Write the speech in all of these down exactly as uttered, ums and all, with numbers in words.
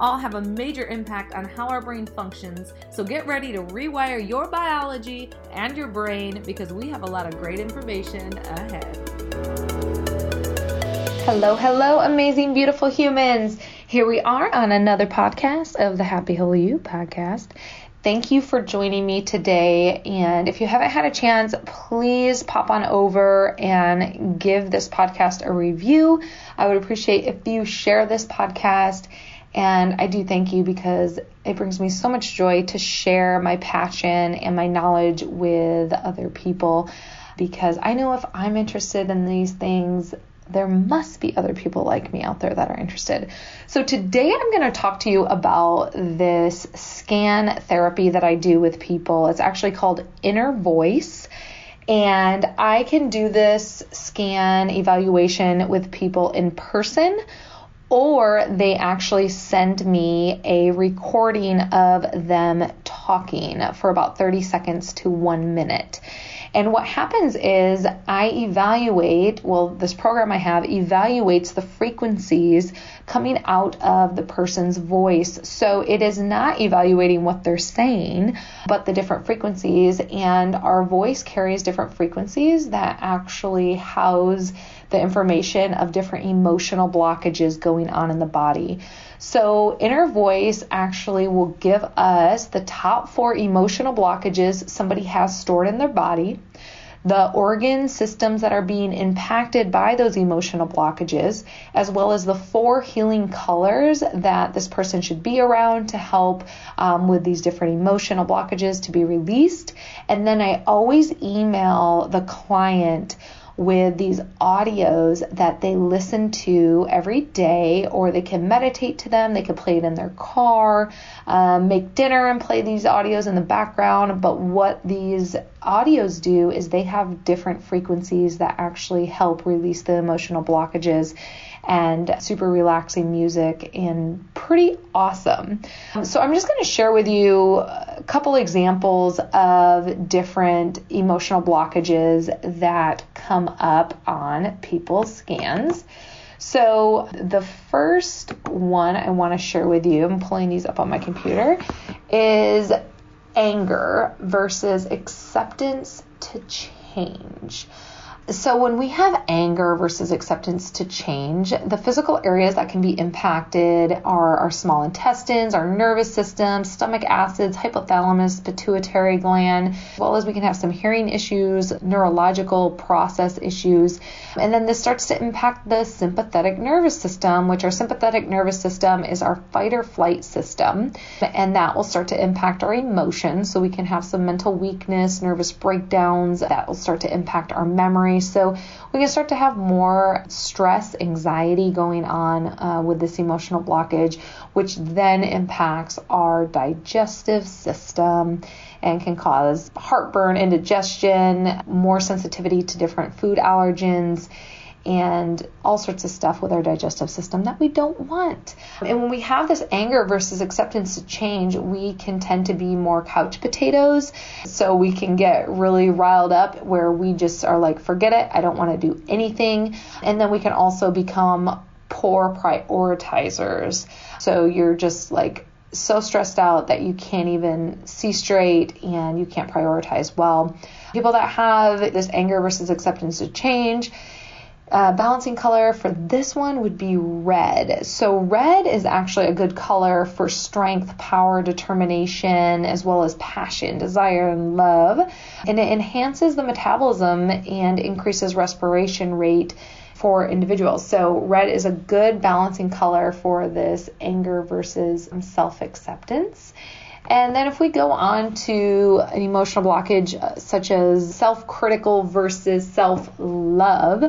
all have a major impact on how our brain functions. So get ready to rewire your biology and your brain because we have a lot of great information ahead. Hello, hello, amazing, beautiful humans. Here we are on another podcast of the Happy Whole You podcast. Thank you for joining me today, and if you haven't had a chance, please pop on over and give this podcast a review. I would appreciate if you share this podcast, and I do thank you because it brings me so much joy to share my passion and my knowledge with other people, because I know if I'm interested in these things, there must be other people like me out there that are interested. So today I'm going to talk to you about this scan therapy that I do with people. It's actually called Inner Voice. And I can do this scan evaluation with people in person, or they actually send me a recording of them talking for about thirty seconds to one minute. And what happens is I evaluate, well, this program I have evaluates the frequencies coming out of the person's voice. So it is not evaluating what they're saying, but the different frequencies. And our voice carries different frequencies that actually house the information of different emotional blockages going on in the body. So Inner Voice actually will give us the top four emotional blockages somebody has stored in their body, the organ systems that are being impacted by those emotional blockages, as well as the four healing colors that this person should be around to help um, with these different emotional blockages to be released. And then I always email the client with these audios that they listen to every day, or they can meditate to them, they could play it in their car, um, make dinner and play these audios in the background. But what these audios do is they have different frequencies that actually help release the emotional blockages, and super relaxing music and pretty awesome. So I'm just going to share with you a couple examples of different emotional blockages that come up on people's scans. So the first one I want to share with you, I'm pulling these up on my computer, is anger versus acceptance to change. So when we have anger versus acceptance to change, the physical areas that can be impacted are our small intestines, our nervous system, stomach acids, hypothalamus, pituitary gland, as well as we can have some hearing issues, neurological process issues. And then this starts to impact the sympathetic nervous system, which our sympathetic nervous system is our fight or flight system. And that will start to impact our emotions. So we can have some mental weakness, nervous breakdowns that will start to impact our memory. So we can start to have more stress, anxiety going on uh, with this emotional blockage, which then impacts our digestive system and can cause heartburn, indigestion, more sensitivity to different food allergens, and all sorts of stuff with our digestive system that we don't want. And when we have this anger versus acceptance to change, we can tend to be more couch potatoes. So we can get really riled up where we just are like, forget it, I don't want to do anything. And then we can also become poor prioritizers. So you're just like so stressed out that you can't even see straight and you can't prioritize well. People that have this anger versus acceptance to change, Uh, balancing color for this one would be red. So red is actually a good color for strength, power, determination, as well as passion, desire, and love. And it enhances the metabolism and increases respiration rate for individuals. So red is a good balancing color for this anger versus self-acceptance. And then if we go on to an emotional blockage such as self-critical versus self-love,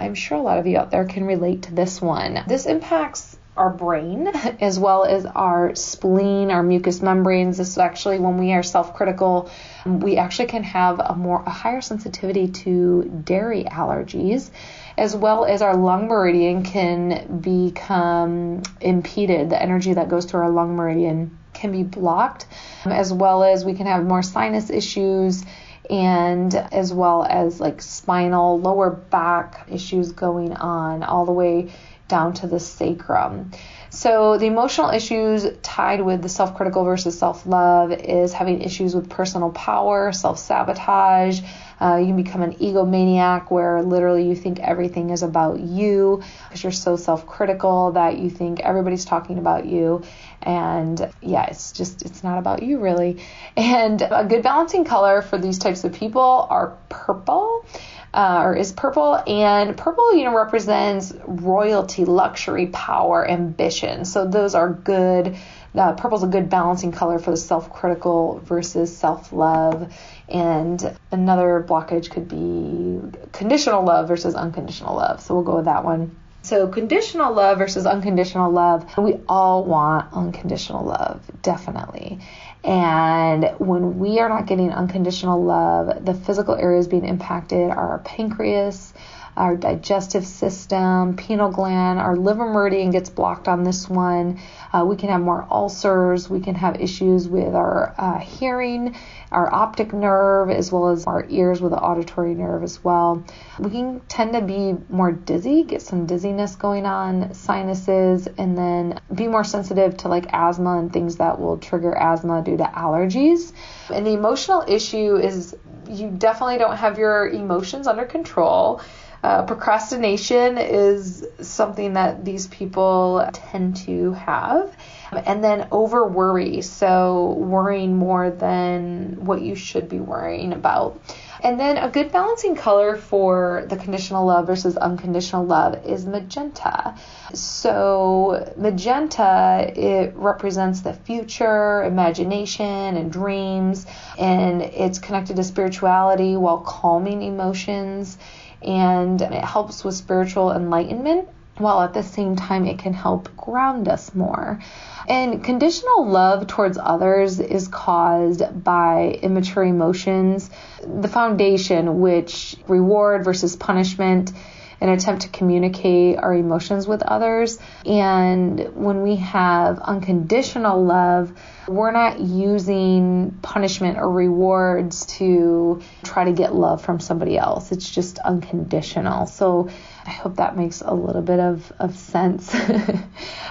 I'm sure a lot of you out there can relate to this one. This impacts our brain, as well as our spleen, our mucous membranes. This is actually, when we are self-critical, we actually can have a more a higher sensitivity to dairy allergies, as well as our lung meridian can become impeded. The energy that goes through our lung meridian can be blocked, as well as we can have more sinus issues, and as well as like spinal, lower back issues going on all the way down to the sacrum. So the emotional issues tied with the self-critical versus self-love is having issues with personal power, self-sabotage. Uh, you can become an egomaniac, where literally you think everything is about you because you're so self-critical that you think everybody's talking about you. And yeah, it's just, it's not about you really. And a good balancing color for these types of people are purple. Uh, or is purple, and purple, you know, represents royalty, luxury, power, ambition. So those are good. Uh, purple's a good balancing color for the self-critical versus self-love. And another blockage could be conditional love versus unconditional love. So we'll go with that one. So conditional love versus unconditional love. We all want unconditional love, definitely. And when we are not getting unconditional love, the physical areas being impacted are our pancreas, our digestive system, pineal gland, our liver meridian gets blocked on this one. Uh, we can have more ulcers. We can have issues with our uh, hearing, our optic nerve, as well as our ears with the auditory nerve as well. We can tend to be more dizzy, get some dizziness going on, sinuses, and then be more sensitive to like asthma and things that will trigger asthma due to allergies. And the emotional issue is you definitely don't have your emotions under control. Uh, procrastination is something that these people tend to have. And then over worry. So worrying more than what you should be worrying about. And then a good balancing color for the conditional love versus unconditional love is magenta. So magenta, it represents the future, imagination, and dreams. And it's connected to spirituality while calming emotions. And it helps with spiritual enlightenment, while at the same time it can help ground us more. And conditional love towards others is caused by immature emotions, the foundation, which reward versus punishment, an attempt to communicate our emotions with others. And when we have unconditional love, we're not using punishment or rewards to try to get love from somebody else. It's just unconditional. So I hope that makes a little bit of, of sense.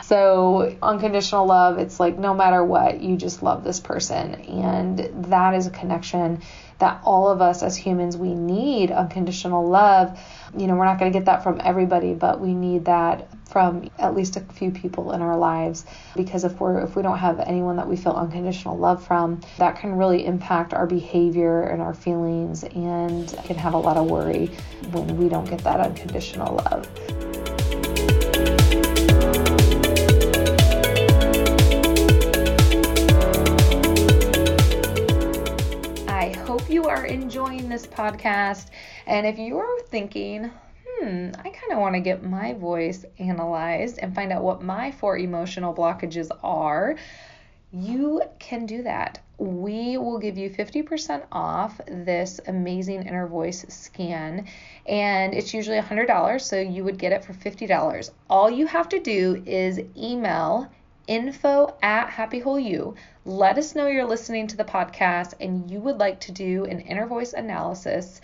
So unconditional love, it's like no matter what, you just love this person. And that is a connection that all of us as humans, we need unconditional love. You know, we're not going to get that from everybody, but we need that from at least a few people in our lives, because if we're if we don't have anyone that we feel unconditional love from, that can really impact our behavior and our feelings, and can have a lot of worry when we don't get that unconditional love. I hope you are enjoying this podcast, and if you're thinking, Hmm, I kind of want to get my voice analyzed and find out what my four emotional blockages are, you can do that. We will give you fifty percent off this amazing Inner Voice scan, and it's usually one hundred dollars, so you would get it for fifty dollars. All you have to do is email info at Happy Whole You. Let us know you're listening to the podcast and you would like to do an Inner Voice analysis,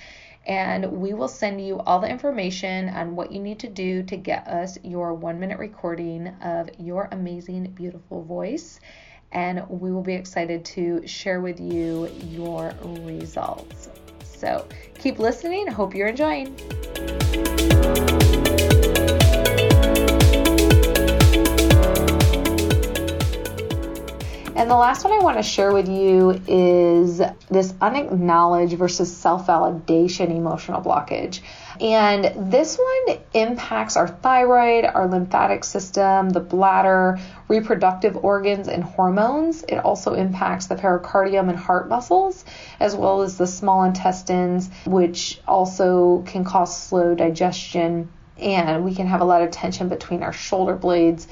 and we will send you all the information on what you need to do to get us your one-minute recording of your amazing, beautiful voice. And we will be excited to share with you your results. So keep listening. Hope you're enjoying. And the last one I want to share with you is this unacknowledged versus self-validation emotional blockage. And this one impacts our thyroid, our lymphatic system, the bladder, reproductive organs, and hormones. It also impacts the pericardium and heart muscles, as well as the small intestines, which also can cause slow digestion. And we can have a lot of tension between our shoulder blades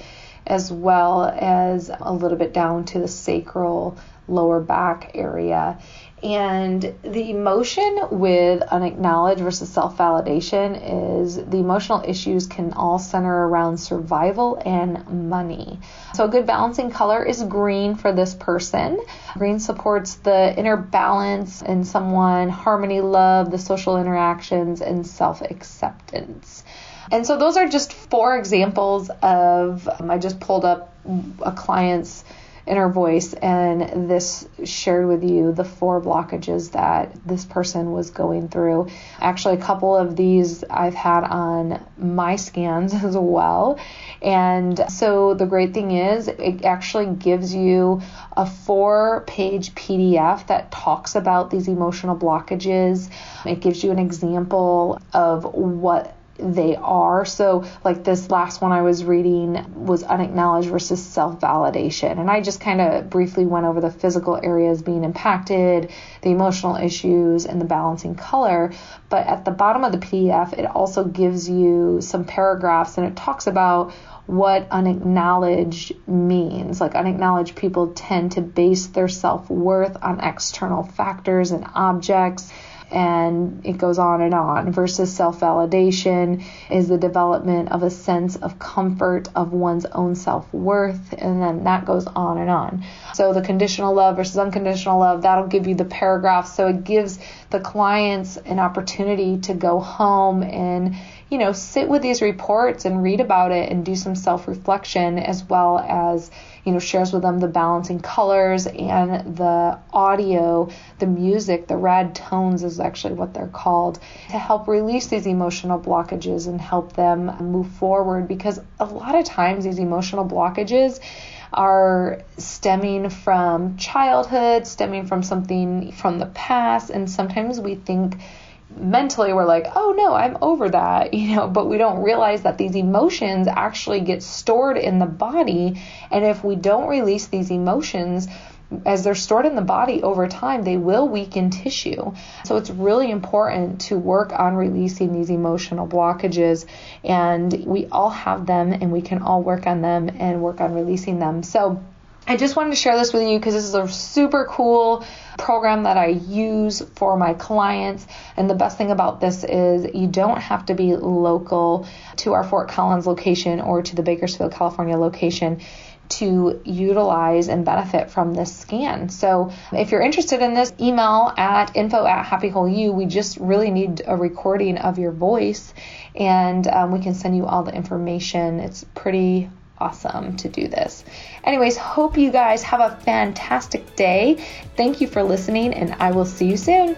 as well as a little bit down to the sacral lower back area. And the emotion with unacknowledged versus self-validation is the emotional issues can all center around survival and money. So a good balancing color is green for this person. Green supports the inner balance in someone, harmony, love, the social interactions, and self-acceptance. And so those are just four examples of, um, I just pulled up a client's Inner Voice, and this shared with you the four blockages that this person was going through. Actually, a couple of these I've had on my scans as well. And so the great thing is it actually gives you a four-page P D F that talks about these emotional blockages. It gives you an example of what they are. So like this last one I was reading was unacknowledged versus self-validation. And I just kind of briefly went over the physical areas being impacted, the emotional issues, and the balancing color. But at the bottom of the P D F, it also gives you some paragraphs, and it talks about what unacknowledged means. Like unacknowledged people tend to base their self-worth on external factors and objects. And it goes on and on. Versus self-validation is the development of a sense of comfort of one's own self-worth. And then that goes on and on. So the conditional love versus unconditional love, that'll give you the paragraph. So it gives the clients an opportunity to go home and, you know, sit with these reports and read about it and do some self-reflection, as well as, you know, shares with them the balancing colors and the audio, the music, the rad tones is actually what they're called, to help release these emotional blockages and help them move forward. Because a lot of times these emotional blockages are stemming from childhood, stemming from something from the past, and sometimes we think mentally we're like, oh no, I'm over that, you know, but we don't realize that these emotions actually get stored in the body. And if we don't release these emotions, as they're stored in the body over time, they will weaken tissue. So it's really important to work on releasing these emotional blockages, and we all have them, and we can all work on them and work on releasing them. So I just wanted to share this with you because this is a super cool program that I use for my clients. And the best thing about this is you don't have to be local to our Fort Collins location or to the Bakersfield, California location to utilize and benefit from this scan. So if you're interested in this, email at info at Happy Whole You. We just really need a recording of your voice, and um, we can send you all the information. It's pretty awesome to do this. Anyways, hope you guys have a fantastic day. Thank you for listening, and I will see you soon.